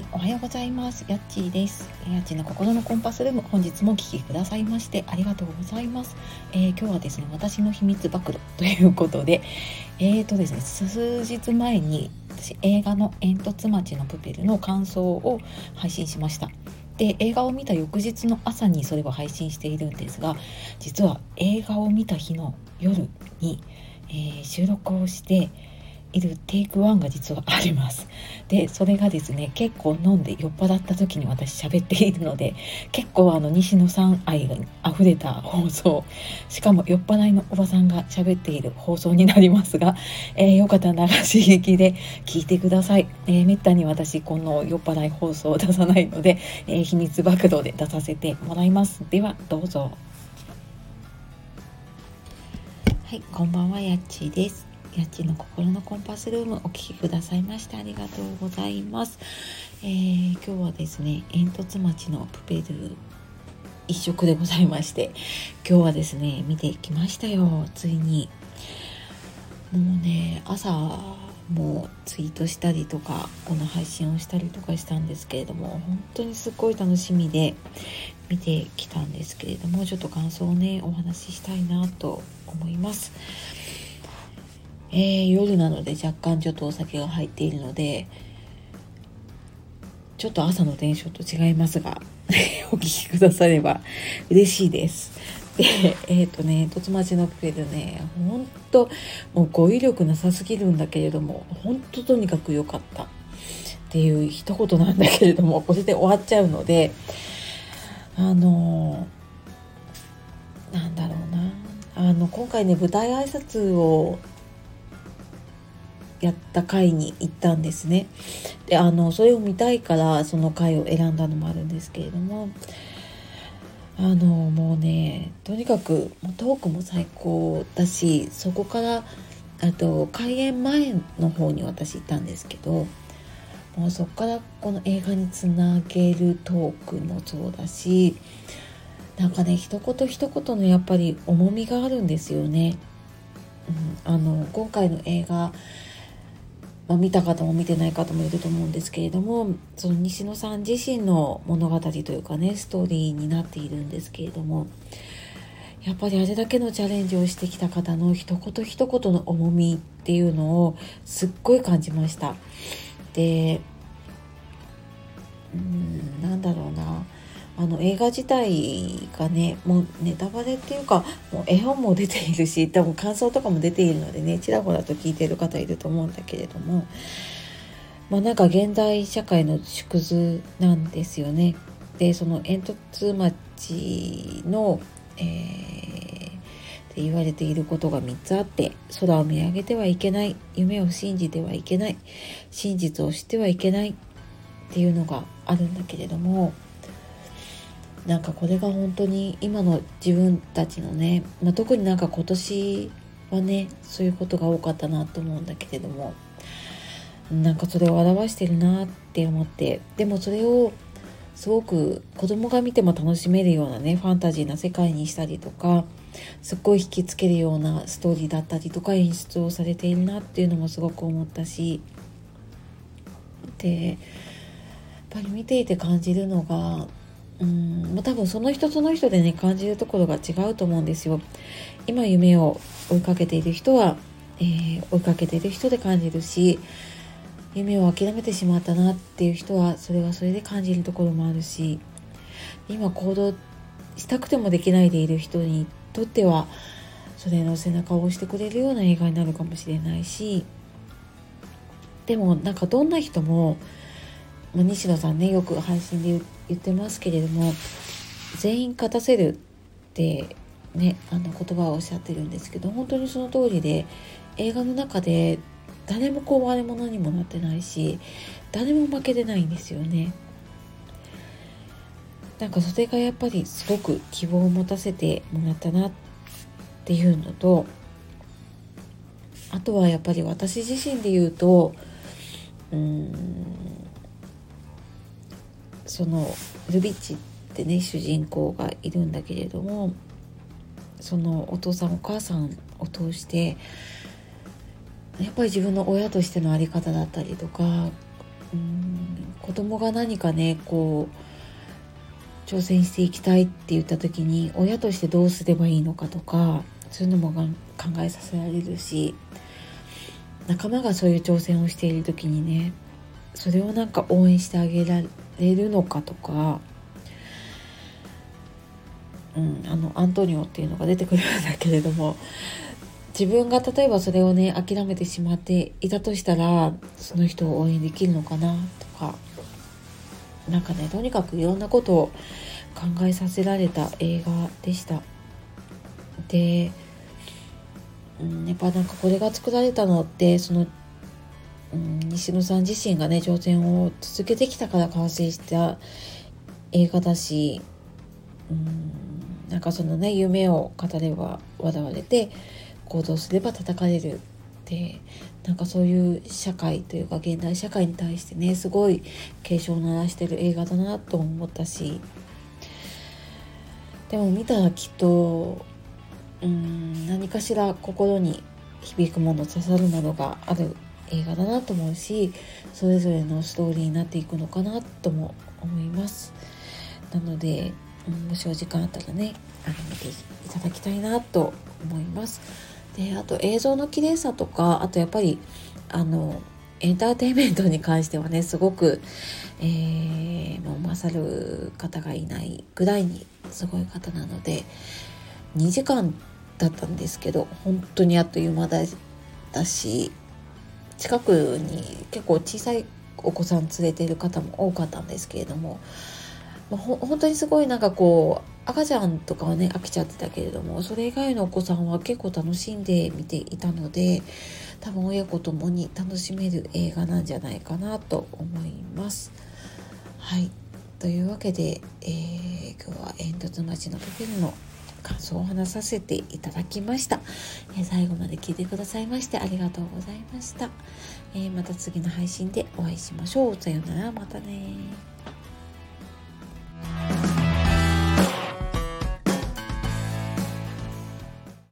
はい、おはようございます。やっちーです。やっちーの心のコンパスルーム、本日もお聞きくださいましてありがとうございます。今日はですね、私の秘密暴露ということで、ですね、数日前に私映画の煙突町のプペルの感想を配信しました。で、映画を見た翌日の朝にそれを配信しているんですが、実は映画を見た日の夜に、収録をしているテイク1が実はあります。で、それがですね、結構飲んで酔っ払った時に私喋っているので、結構西野さん愛が溢れた放送、しかも酔っ払いのおばさんが喋っている放送になりますが、よかったら流し聞きで聞いてください。めったに私この酔っ払い放送を出さないので、秘密暴露で出させてもらいます。ではどうぞ。はい、こんばんは、やっちーです。やっちの心のコンパスルーム、お聞きくださいましてありがとうございます。今日はですね、煙突町のプペル一色でございまして、今日はですね、見てきましたよ、ついに。もうね、朝もツイートしたりとか、この配信をしたりとかしたんですけれども、本当にすごい楽しみで見てきたんですけれども、ちょっと感想をね、お話ししたいなと思います。夜なので若干ちょっとお酒が入っているので、ちょっと朝のテンションと違いますがお聞きくだされば嬉しいです。で、とつまちのプペルね、ほんともう語彙力なさすぎるんだけれども、ほんととにかく良かったっていう一言なんだけれども、これで終わっちゃうので、なんだろうな、今回ね、舞台挨拶をやった回に行ったんですね。で、それを見たいからその回を選んだのもあるんですけれども、もうね、とにかくトークも最高だし、そこからあと開演前の方に私行ったんですけど、もうそこからこの映画につなげるトークもそうだし、なんかね、一言一言のやっぱり重みがあるんですよね。今回の映画見た方も見てない方もいると思うんですけれども、その西野さん自身の物語というかね、ストーリーになっているんですけれども、やっぱりあれだけのチャレンジをしてきた方の一言一言の重みっていうのをすっごい感じました。で、なんだろうな、映画自体がね、もうネタバレっていうか、もう絵本も出ているし、多分感想とかも出ているのでね、ちらほらと聞いている方いると思うんだけれども、まあなんか現代社会の縮図なんですよね。で、その煙突町の、って言われていることが3つあって、空を見上げてはいけない、夢を信じてはいけない、真実を知ってはいけないっていうのがあるんだけれども、なんかこれが本当に今の自分たちのね、特になんか今年はね、そういうことが多かったなと思うんだけれども、なんかそれを表してるなって思って、でもそれをすごく子供が見ても楽しめるようなね、ファンタジーな世界にしたりとか、すっごい引きつけるようなストーリーだったりとか演出をされているなっていうのもすごく思ったし、でやっぱり見ていて感じるのが、多分その人その人でね、感じるところが違うと思うんですよ。今夢を追いかけている人は、追いかけている人で感じるし、夢を諦めてしまったなっていう人はそれはそれで感じるところもあるし、今行動したくてもできないでいる人にとってはそれの背中を押してくれるような映画になるかもしれないし、でもなんかどんな人も、西野さんね、よく配信で言ってますけれども、全員勝たせるってね、言葉をおっしゃってるんですけど、本当にその通りで、映画の中で誰もこう悪者にもなってないし、誰も負けてないんですよね。なんかそれがやっぱりすごく希望を持たせてもらったなっていうのと、あとはやっぱり私自身で言うと、そのルビッチってね、主人公がいるんだけれども、そのお父さんお母さんを通して、やっぱり自分の親としての在り方だったりとか、子供が何かねこう挑戦していきたいって言った時に親としてどうすればいいのかとか、そういうのも考えさせられるし、仲間がそういう挑戦をしている時にね、それをなんか応援してあげられるのかとか、アントニオっていうのが出てくるんだけれども、自分が例えばそれをね諦めてしまっていたとしたら、その人を応援できるのかなとか、なんかね、とにかくいろんなことを考えさせられた映画でした。で、やっぱなんかこれが作られたのってその、西野さん自身がね挑戦を続けてきたから完成した映画だし、なんかそのね夢を語れば笑われて行動すれば叩かれるって、なんかそういう社会というか現代社会に対してねすごい警鐘を鳴らしてる映画だなと思ったし、でも見たらきっと何かしら心に響くもの、刺さるものがある映画だなと思うし、それぞれのストーリーになっていくのかなとも思います。なのでもしお時間あったらね見ていただきたいなと思います。で、あと映像の綺麗さとか、あとやっぱりエンターテインメントに関してはねすごく、もう勝る方がいないぐらいにすごい方なので、2時間だったんですけど本当にあっという間だったし、近くに結構小さいお子さん連れている方も多かったんですけれども、本当にすごいなんかこう赤ちゃんとかはね飽きちゃってたけれども、それ以外のお子さんは結構楽しんで見ていたので、多分親子ともに楽しめる映画なんじゃないかなと思います。はい、というわけで、今日は煙突町のプペルの感想を話させていただきました。最後まで聞いてくださいましてありがとうございました。また次の配信でお会いしましょう。さようなら、またね。